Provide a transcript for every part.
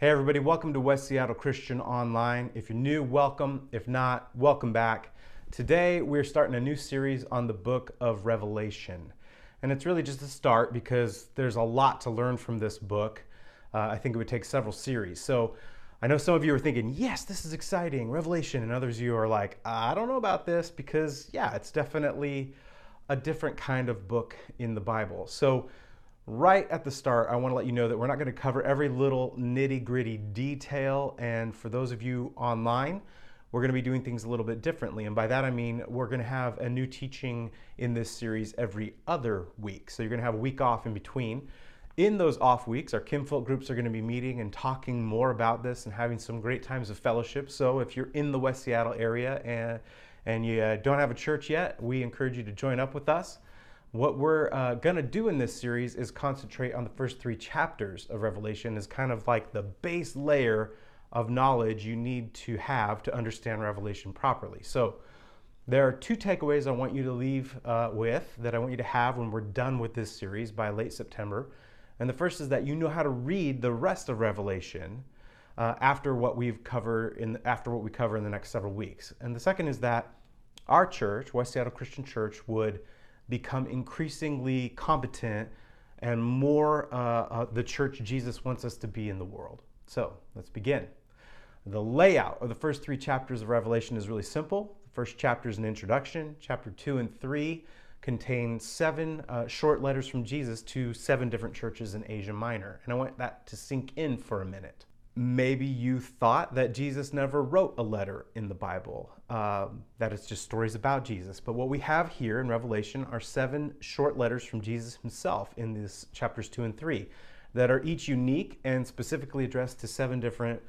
Hey everybody, welcome to West Seattle Christian Online. If you're new, welcome. If not, welcome back. Today we're starting a new series on the book of Revelation. And it's really just a start because there's a lot to learn from this book. I think it would take several series. So I know some of you are thinking, yes, this is exciting, Revelation. And others of you are like, I don't know about this because yeah, it's definitely a different kind of book in the Bible. So right at the start, I want to let you know that we're not going to cover every little nitty-gritty detail, and for those of you online, we're going to be doing things a little bit differently, and by that I mean we're going to have a new teaching in this series every other week. So you're going to have a week off in between. In those off weeks, our Kinfolk groups are going to be meeting and talking more about this and having some great times of fellowship. So if you're in the West Seattle area and you don't have a church yet, we encourage you to join up with us. What we're going to do in this series is concentrate on the first three chapters of Revelation as kind of like the base layer of knowledge you need to have to understand Revelation properly. So there are two takeaways I want you to leave with, that I want you to have when we're done with this series by late September. And the first is that you know how to read the rest of Revelation after what we cover in the next several weeks. And the second is that our church, West Seattle Christian Church, would become increasingly competent and more the church Jesus wants us to be in the world. So let's begin. The layout of the first three chapters of Revelation is really simple. The first chapter is an introduction. Chapter 2 and 3 contain seven short letters from Jesus to seven different churches in Asia Minor. And I want that to sink in for a minute. Maybe you thought that Jesus never wrote a letter in the Bible, that it's just stories about Jesus. But what we have here in Revelation are seven short letters from Jesus himself in these chapters 2 and 3 that are each unique and specifically addressed to seven different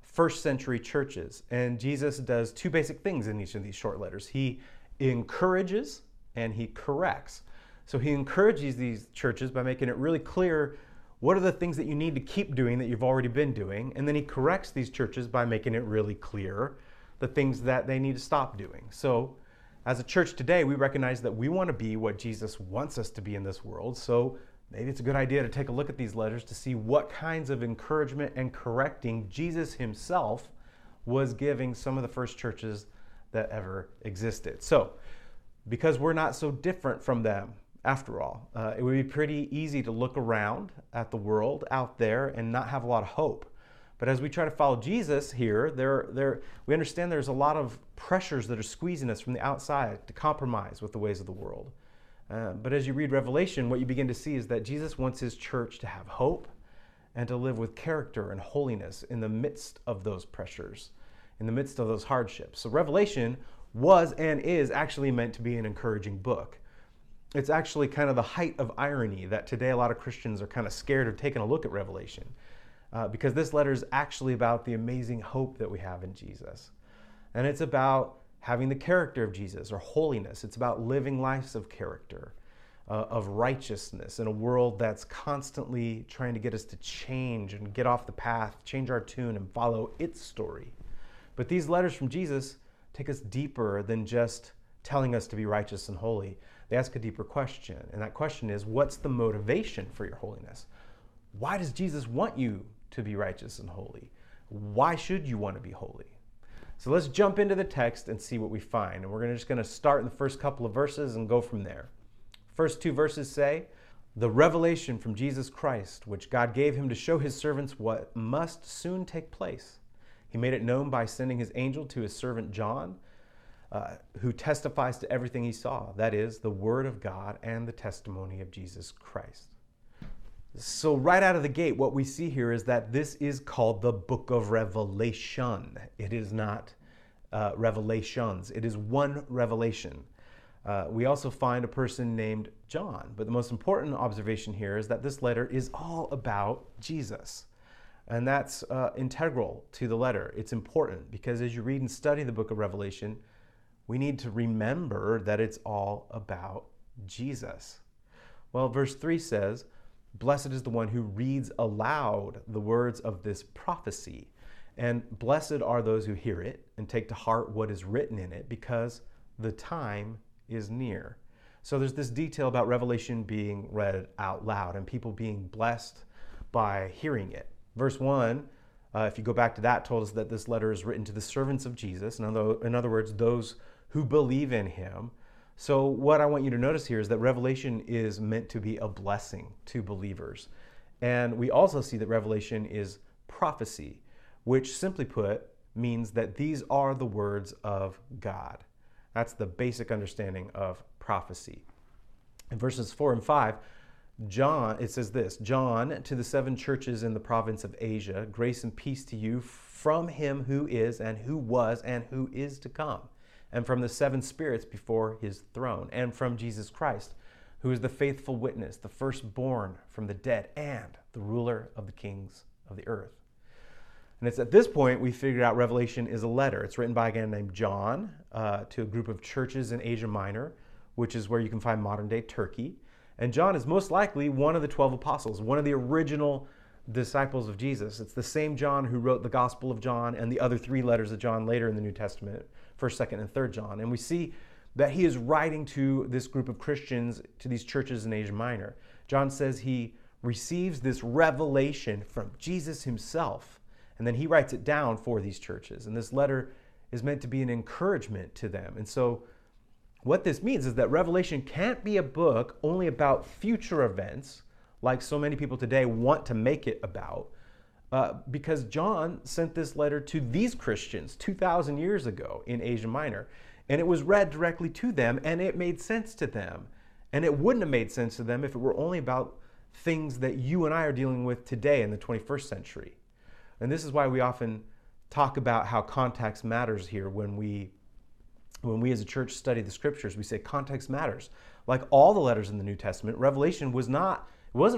first century churches. And Jesus does two basic things in each of these short letters. He encourages and he corrects. So he encourages these churches by making it really clear what are the things that you need to keep doing that you've already been doing? And then he corrects these churches by making it really clear the things that they need to stop doing. So as a church today, we recognize that we want to be what Jesus wants us to be in this world. So maybe it's a good idea to take a look at these letters to see what kinds of encouragement and correcting Jesus himself was giving some of the first churches that ever existed. So because we're not so different from them, after all, it would be pretty easy to look around at the world out there and not have a lot of hope. But as we try to follow Jesus here, we understand there's a lot of pressures that are squeezing us from the outside to compromise with the ways of the world. But as you read Revelation, what you begin to see is that Jesus wants his church to have hope and to live with character and holiness in the midst of those pressures, in the midst of those hardships. So Revelation was and is actually meant to be an encouraging book. It's actually kind of the height of irony that today a lot of Christians are kind of scared of taking a look at Revelation because this letter is actually about the amazing hope that we have in Jesus. And it's about having the character of Jesus or holiness. It's about living lives of character, of righteousness in a world that's constantly trying to get us to change and get off the path, change our tune and follow its story. But these letters from Jesus take us deeper than just telling us to be righteous and holy. They ask a deeper question, and that question is, what's the motivation for your holiness? Why does Jesus want you to be righteous and holy? Why should you want to be holy? So let's jump into the text and see what we find, and we're just going to start in the first couple of verses and go from there. First two verses say, "The revelation from Jesus Christ, which God gave him to show his servants what must soon take place. He made it known by sending his angel to his servant John, who testifies to everything he saw, that is, the word of God and the testimony of Jesus Christ." So right out of the gate, what we see here is that this is called the Book of Revelation. It is not Revelations. It is one revelation. We also find a person named John, but the most important observation here is that this letter is all about Jesus. And that's integral to the letter. It's important because as you read and study the Book of Revelation, we need to remember that it's all about Jesus. Well, verse 3 says, "Blessed is the one who reads aloud the words of this prophecy, and blessed are those who hear it and take to heart what is written in it, because the time is near." So there's this detail about Revelation being read out loud and people being blessed by hearing it. Verse 1 if you go back to that, told us that this letter is written to the servants of Jesus, in other words, those who believe in him. So what I want you to notice here is that Revelation is meant to be a blessing to believers. And we also see that Revelation is prophecy, which simply put means that these are the words of God. That's the basic understanding of prophecy. In verses 4 and 5, it says this, John, to the 7 churches in the province of Asia, grace and peace to you from him who is and who was and who is to come, and from the 7 spirits before his throne, and from Jesus Christ, who is the faithful witness, the firstborn from the dead, and the ruler of the kings of the earth. And it's at this point we figured out Revelation is a letter. It's written by a guy named John to a group of churches in Asia Minor, which is where you can find modern-day Turkey. And John is most likely one of the 12 apostles, one of the original disciples of Jesus. It's the same John who wrote the Gospel of John and the other 3 letters of John later in the New Testament, 1st, 2nd, and 3rd John. And we see that he is writing to this group of Christians, to these churches in Asia Minor. John says he receives this revelation from Jesus himself, and then he writes it down for these churches. And this letter is meant to be an encouragement to them. And so what this means is that Revelation can't be a book only about future events, like so many people today want to make it about, because John sent this letter to these Christians 2,000 years ago in Asia Minor, and it was read directly to them, and it made sense to them. And it wouldn't have made sense to them if it were only about things that you and I are dealing with today in the 21st century. And this is why we often talk about how context matters here when we as a church study the scriptures. We say context matters. Like all the letters in the New Testament, Revelation wasn't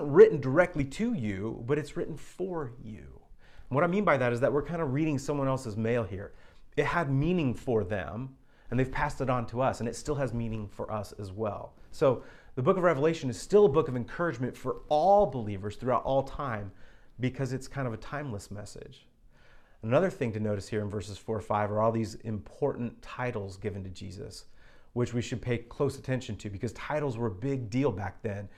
written directly to you, but it's written for you. And what I mean by that is that we're kind of reading someone else's mail here. It had meaning for them, and they've passed it on to us, and it still has meaning for us as well. So the book of Revelation is still a book of encouragement for all believers throughout all time, because it's kind of a timeless message. Another thing to notice here in verses 4 or 5 are all these important titles given to Jesus, which we should pay close attention to, because titles were a big deal back then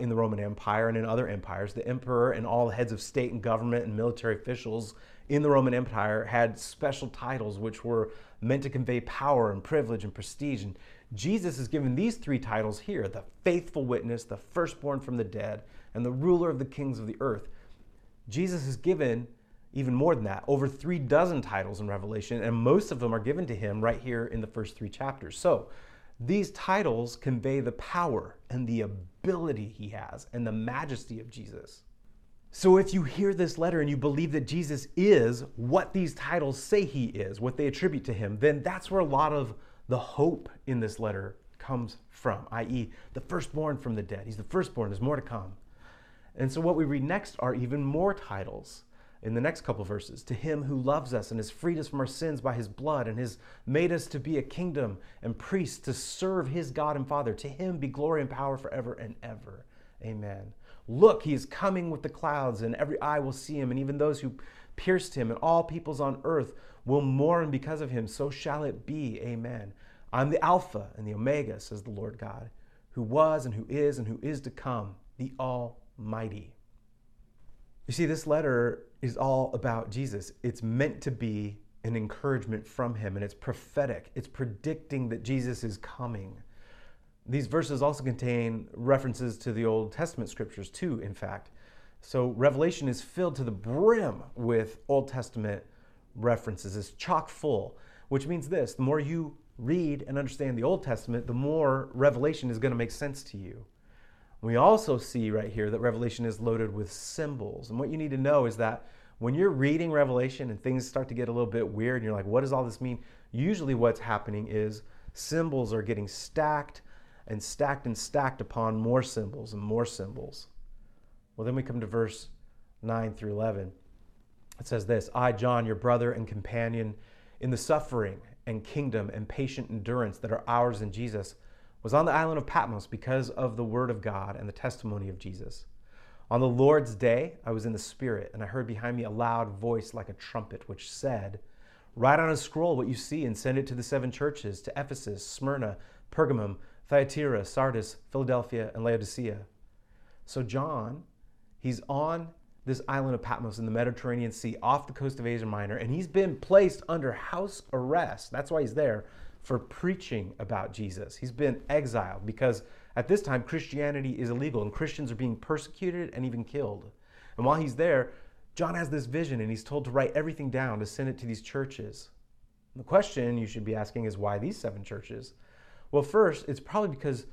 in the Roman Empire and in other empires. The emperor and all the heads of state and government and military officials in the Roman Empire had special titles which were meant to convey power and privilege and prestige. And Jesus is given these 3 titles here: the faithful witness, the firstborn from the dead, and the ruler of the kings of the earth. Jesus is given even more than that, over 3 dozen titles in Revelation, and most of them are given to him right here in the first 3 chapters. So these titles convey the power and the ability he has and the majesty of Jesus. So if you hear this letter and you believe that Jesus is what these titles say he is, what they attribute to him, then that's where a lot of the hope in this letter comes from, i.e. the firstborn from the dead. He's the firstborn, there's more to come. And so what we read next are even more titles. In the next couple of verses, to him who loves us and has freed us from our sins by his blood and has made us to be a kingdom and priests to serve his God and Father. To him be glory and power forever and ever. Amen. Look, he is coming with the clouds, and every eye will see him, and even those who pierced him, and all peoples on earth will mourn because of him. So shall it be. Amen. I'm the Alpha and the Omega, says the Lord God, who was and who is to come, the Almighty. You see, this letter is all about Jesus. It's meant to be an encouragement from him, and it's prophetic. It's predicting that Jesus is coming. These verses also contain references to the Old Testament scriptures too, in fact. So Revelation is filled to the brim with Old Testament references. It's chock full, which means this: the more you read and understand the Old Testament, the more Revelation is going to make sense to you. We also see right here that Revelation is loaded with symbols. And what you need to know is that when you're reading Revelation and things start to get a little bit weird and you're like, what does all this mean? Usually what's happening is symbols are getting stacked and stacked and stacked upon more symbols and more symbols. Well, then we come to verse 9 through 11. It says this: I, John, your brother and companion in the suffering and kingdom and patient endurance that are ours in Jesus, was on the island of Patmos because of the word of God and the testimony of Jesus. On the Lord's day, I was in the Spirit, and I heard behind me a loud voice like a trumpet, which said, write on a scroll what you see and send it to the 7 churches, to Ephesus, Smyrna, Pergamum, Thyatira, Sardis, Philadelphia, and Laodicea. So John, he's on this island of Patmos in the Mediterranean Sea off the coast of Asia Minor, and he's been placed under house arrest. That's why he's there, for preaching about Jesus. He's been exiled because at this time Christianity is illegal and Christians are being persecuted and even killed. And while he's there, John has this vision and he's told to write everything down to send it to these churches. And the question you should be asking is, why these seven churches? Well, first, it's probably because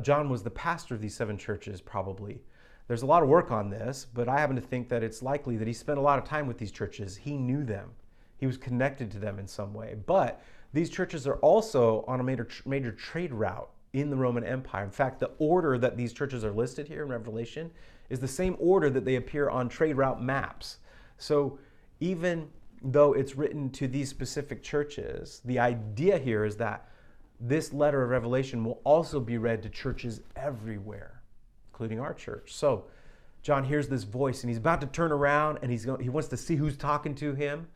John was the pastor of these seven churches, probably. There's a lot of work on this, but I happen to think that it's likely that he spent a lot of time with these churches. He knew them. He was connected to them in some way. But these churches are also on a major trade route in the Roman Empire. In fact, the order that these churches are listed here in Revelation is the same order that they appear on trade route maps. So even though it's written to these specific churches, the idea here is that this letter of Revelation will also be read to churches everywhere, including our church. So John hears this voice and he's about to turn around and he wants to see who's talking to him.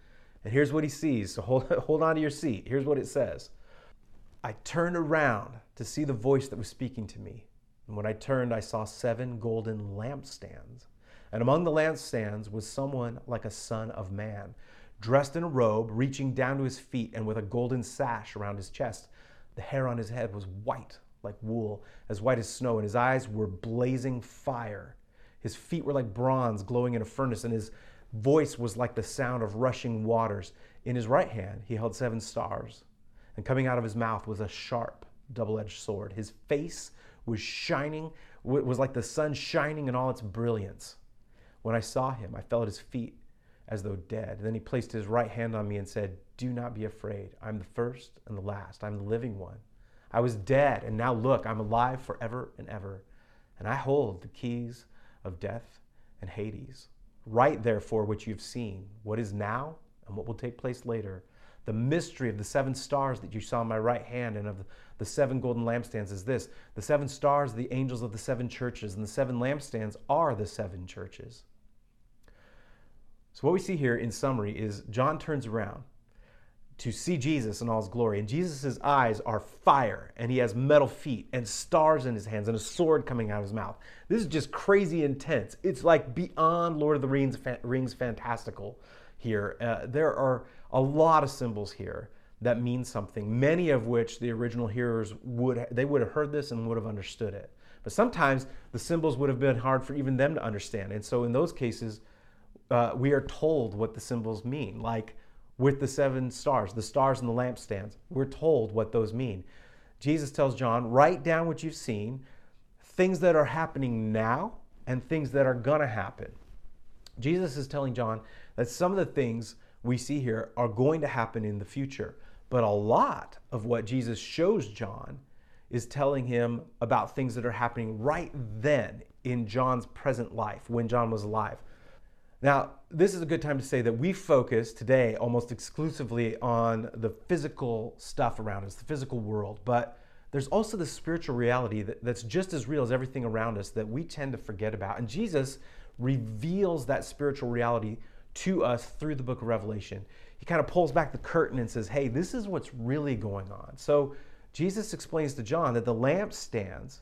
And here's what he sees. So hold on to your seat. Here's what it says. I turned around to see the voice that was speaking to me. And when I turned, I saw seven golden lampstands. And among the lampstands was someone like a son of man, dressed in a robe, reaching down to his feet, and with a golden sash around his chest. The hair on his head was white like wool, as white as snow, and his eyes were blazing fire. His feet were like bronze glowing in a furnace, and his voice was like the sound of rushing waters. In his right hand, he held seven stars, and coming out of his mouth was a sharp, double-edged sword. His face was shining, was like the sun shining in all its brilliance. When I saw him, I fell at his feet as though dead. And then he placed his right hand on me and said, "Do not be afraid. I'm the first and the last. I'm the living one. I was dead, and now look, I'm alive forever and ever, and I hold the keys of death and Hades. Write therefore what you've seen, what is now and what will take place later. The mystery of the seven stars that you saw in my right hand and of the seven golden lampstands is this. The seven stars are the angels of the seven churches, and the seven lampstands are the seven churches." So what we see here in summary is John turns around to see Jesus in all his glory, and Jesus' eyes are fire, and he has metal feet and stars in his hands and a sword coming out of his mouth. This is just crazy intense. It's like beyond Lord of the Rings fantastical here. There are a lot of symbols here that mean something, many of which the original hearers would have heard this and would have understood it. But sometimes the symbols would have been hard for even them to understand. And so in those cases, we are told what the symbols mean. Like with the seven stars, the stars and the lampstands, we're told what those mean. Jesus tells John, write down what you've seen, things that are happening now and things that are gonna happen. Jesus is telling John that some of the things we see here are going to happen in the future. But a lot of what Jesus shows John is telling him about things that are happening right then in John's present life, when John was alive. Now, this is a good time to say that we focus today almost exclusively on the physical stuff around us, the physical world, but there's also the spiritual reality that's just as real as everything around us that we tend to forget about. And Jesus reveals that spiritual reality to us through the book of Revelation. He kind of pulls back the curtain and says, hey, this is what's really going on. So Jesus explains to John that the lampstands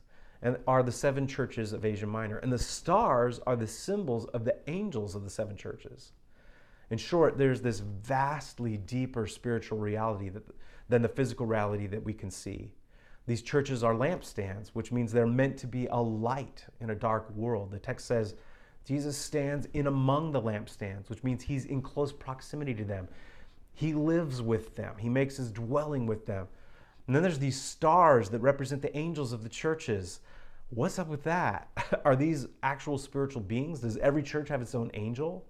are the seven churches of Asia Minor, and the stars are the symbols of the angels of the seven churches. In short, there's this vastly deeper spiritual reality than the physical reality that we can see. These churches are lampstands, which means they're meant to be a light in a dark world. The text says, Jesus stands in among the lampstands, which means he's in close proximity to them. He lives with them. He makes his dwelling with them. And then there's these stars that represent the angels of the churches. What's up with that? Are these actual spiritual beings? Does every church have its own angel?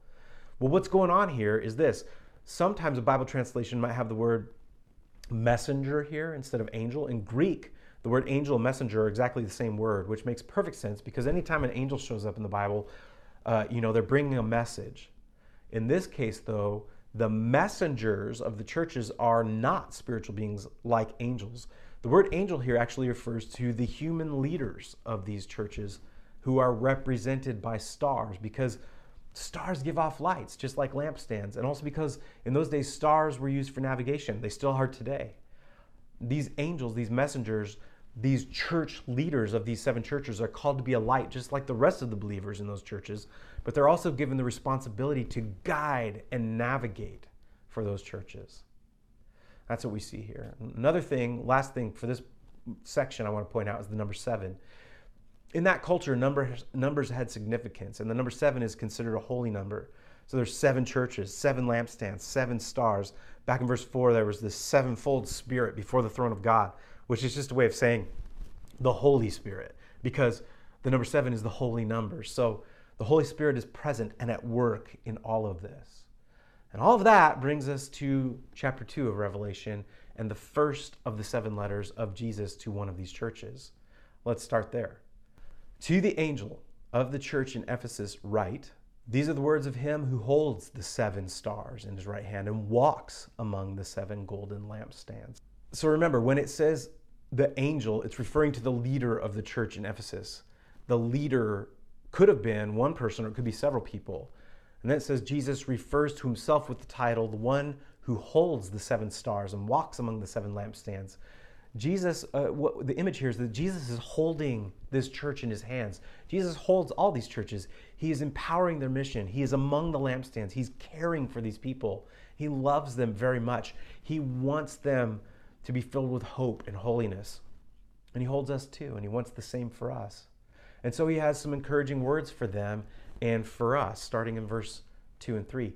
Well, what's going on here is this. Sometimes a Bible translation might have the word messenger here instead of angel. In Greek, the word angel and messenger are exactly the same word, which makes perfect sense because anytime an angel shows up in the Bible, they're bringing a message. In this case, though, the messengers of the churches are not spiritual beings like angels. The word angel here actually refers to the human leaders of these churches who are represented by stars, because stars give off lights, just like lampstands, and also because in those days, stars were used for navigation. They still are today. These angels, these messengers, these church leaders of these seven churches are called to be a light, just like the rest of the believers in those churches, but they're also given the responsibility to guide and navigate for those churches. That's what we see here. Another thing, last thing for this section I want to point out is the number 7. In that culture, numbers had significance, and the number 7 is considered a holy number. So there's 7 churches, 7 lampstands, 7 stars. Back in verse 4, there was this 7-fold Spirit before the throne of God, which is just a way of saying the Holy Spirit, because the number 7 is the holy number. So the Holy Spirit is present and at work in all of this. And all of that brings us to chapter 2 of Revelation and the first of the 7 letters of Jesus to one of these churches. Let's start there. To the angel of the church in Ephesus write, these are the words of him who holds the 7 stars in his right hand and walks among the 7 golden lampstands. So remember, when it says the angel, it's referring to the leader of the church in Ephesus. The leader could have been one person, or it could be several people. And then it says Jesus refers to himself with the title, the one who holds the 7 stars and walks among the 7 lampstands. Jesus, the image here is that Jesus is holding this church in his hands. Jesus holds all these churches. He is empowering their mission. He is among the lampstands. He's caring for these people. He loves them very much. He wants them to be filled with hope and holiness. And he holds us too, and he wants the same for us. And so he has some encouraging words for them and for us, starting in verse 2 and 3.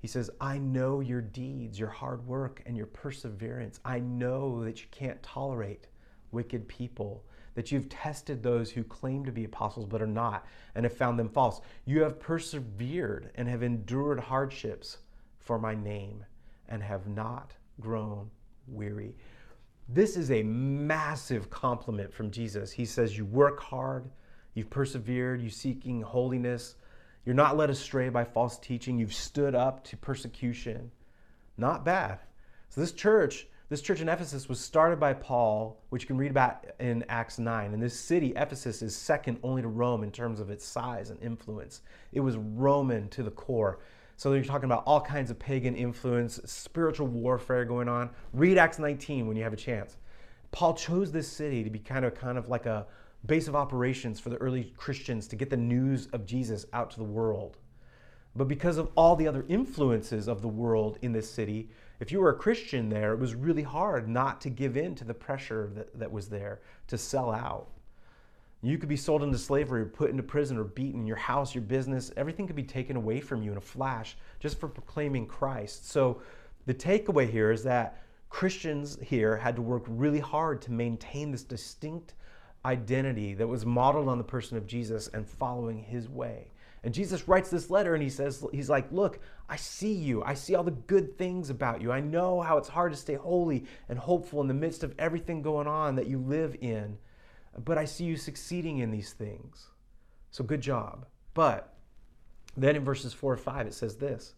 He says, I know your deeds, your hard work, and your perseverance. I know that you can't tolerate wicked people, that you've tested those who claim to be apostles but are not, and have found them false. You have persevered and have endured hardships for my name, and have not grown weary. This is a massive compliment from Jesus. He says, you work hard, you've persevered, you're seeking holiness, you're not led astray by false teaching. You've stood up to persecution. Not bad. So this church in Ephesus was started by Paul, which you can read about in Acts 9. And this city, Ephesus, is second only to Rome in terms of its size and influence. It was Roman to the core. So you're talking about all kinds of pagan influence, spiritual warfare going on. Read Acts 19 when you have a chance. Paul chose this city to be kind of like a base of operations for the early Christians to get the news of Jesus out to the world. But because of all the other influences of the world in this city, if you were a Christian there, it was really hard not to give in to the pressure that was there to sell out. You could be sold into slavery or put into prison or beaten, your house, your business, everything could be taken away from you in a flash just for proclaiming Christ. So the takeaway here is that Christians here had to work really hard to maintain this distinct identity that was modeled on the person of Jesus and following his way. And Jesus writes this letter and he says, he's like, look, I see you. I see all the good things about you. I know how it's hard to stay holy and hopeful in the midst of everything going on that you live in, but I see you succeeding in these things. So good job. But then in verses 4 and 5, it says this,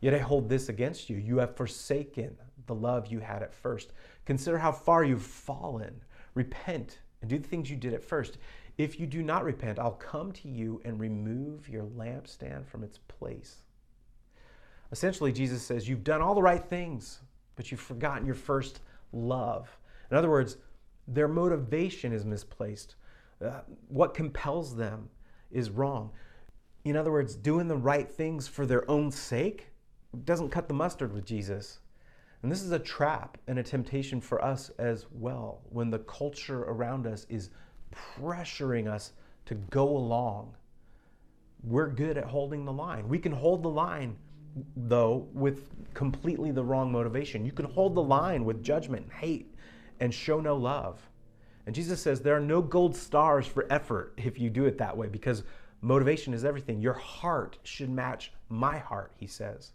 yet I hold this against you. You have forsaken the love you had at first. Consider how far you've fallen. Repent and do the things you did at first. If you do not repent, I'll come to you and remove your lampstand from its place. Essentially, Jesus says, you've done all the right things, but you've forgotten your first love. In other words, their motivation is misplaced. What compels them is wrong. In other words, doing the right things for their own sake doesn't cut the mustard with Jesus. And this is a trap and a temptation for us as well, when the culture around us is pressuring us to go along. We're good at holding the line. We can hold the line, though, with completely the wrong motivation. You can hold the line with judgment and hate and show no love. And Jesus says there are no gold stars for effort if you do it that way, because motivation is everything. Your heart should match my heart, he says.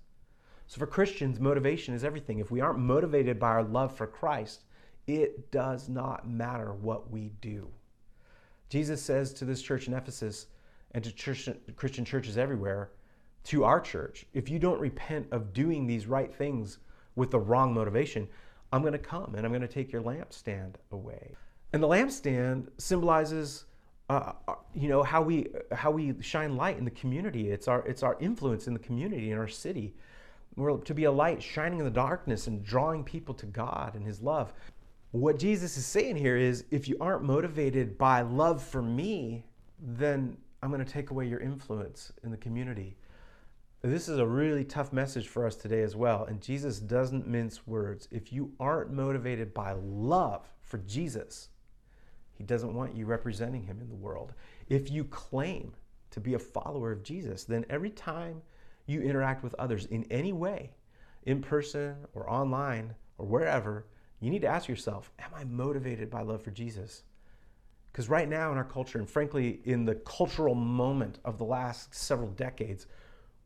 So for Christians, motivation is everything. If we aren't motivated by our love for Christ, it does not matter what we do. Jesus says to this church in Ephesus and to Christian churches everywhere, to our church, if you don't repent of doing these right things with the wrong motivation, I'm going to come and I'm going to take your lampstand away. And the lampstand symbolizes how we shine light in the community. It's our influence in the community, in our city. We're to be a light shining in the darkness and drawing people to God and his love. What Jesus is saying here is, if you aren't motivated by love for me, then I'm going to take away your influence in the community. This is a really tough message for us today as well, and Jesus doesn't mince words. If you aren't motivated by love for Jesus, he doesn't want you representing him in the world. If you claim to be a follower of Jesus, then every time you interact with others in any way, in person or online or wherever, you need to ask yourself, am I motivated by love for Jesus? Because right now in our culture, and frankly in the cultural moment of the last several decades,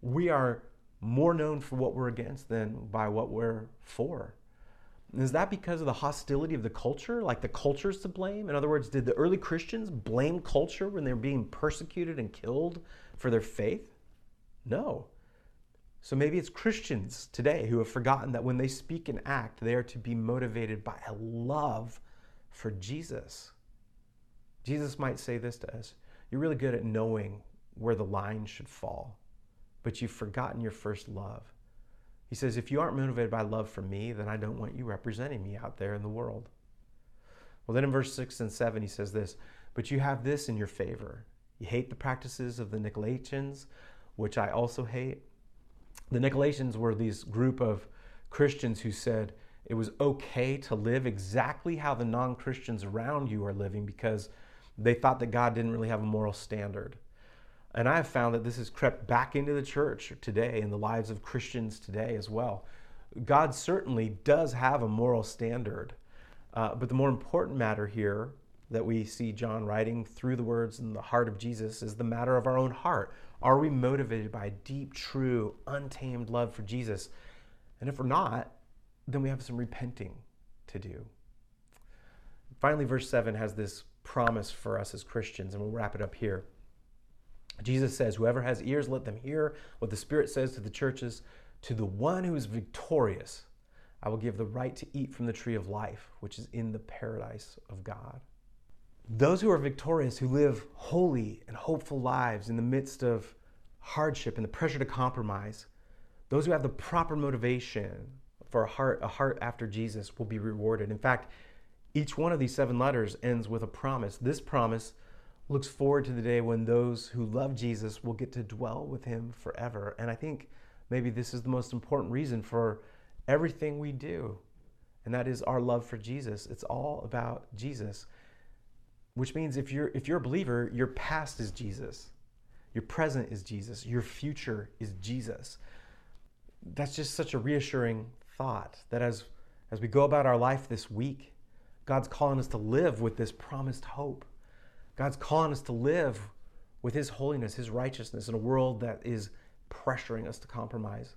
we are more known for what we're against than by what we're for. Is that because of the hostility of the culture? Like the culture's to blame? In other words, did the early Christians blame culture when they were being persecuted and killed for their faith? No. So maybe it's Christians today who have forgotten that when they speak and act, they are to be motivated by a love for Jesus. Jesus might say this to us: you're really good at knowing where the line should fall, but you've forgotten your first love. He says, if you aren't motivated by love for me, then I don't want you representing me out there in the world. Well, then in verse 6 and 7, he says this: but you have this in your favor. You hate the practices of the Nicolaitans, which I also hate. The Nicolaitans were this group of Christians who said it was okay to live exactly how the non-Christians around you are living, because they thought that God didn't really have a moral standard. And I have found that this has crept back into the church today, in the lives of Christians today as well. God certainly does have a moral standard. But the more important matter here that we see John writing through the words in the heart of Jesus is the matter of our own heart. Are we motivated by a deep, true, untamed love for Jesus? And if we're not, then we have some repenting to do. Finally, verse 7 has this promise for us as Christians, and we'll wrap it up here. Jesus says, whoever has ears, let them hear what the Spirit says to the churches. To the one who is victorious, I will give the right to eat from the tree of life, which is in the paradise of God. Those who are victorious, who live holy and hopeful lives in the midst of hardship and the pressure to compromise, those who have the proper motivation for a heart after Jesus, will be rewarded. In fact, each one of these 7 letters ends with a promise. This promise looks forward to the day when those who love Jesus will get to dwell with him forever. And I think maybe this is the most important reason for everything we do, and that is our love for Jesus. It's all about Jesus, which means if you're a believer, your past is Jesus, your present is Jesus, your future is Jesus. That's just such a reassuring thought, that as we go about our life this week, God's calling us to live with this promised hope. God's calling us to live with his holiness, his righteousness, in a world that is pressuring us to compromise.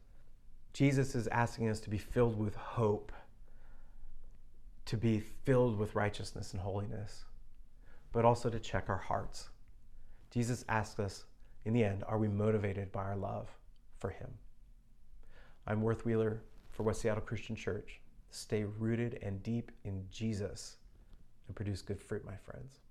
Jesus is asking us to be filled with hope, to be filled with righteousness and holiness, but also to check our hearts. Jesus asks us, in the end, are we motivated by our love for him? I'm Worth Wheeler for West Seattle Christian Church. Stay rooted and deep in Jesus and produce good fruit, my friends.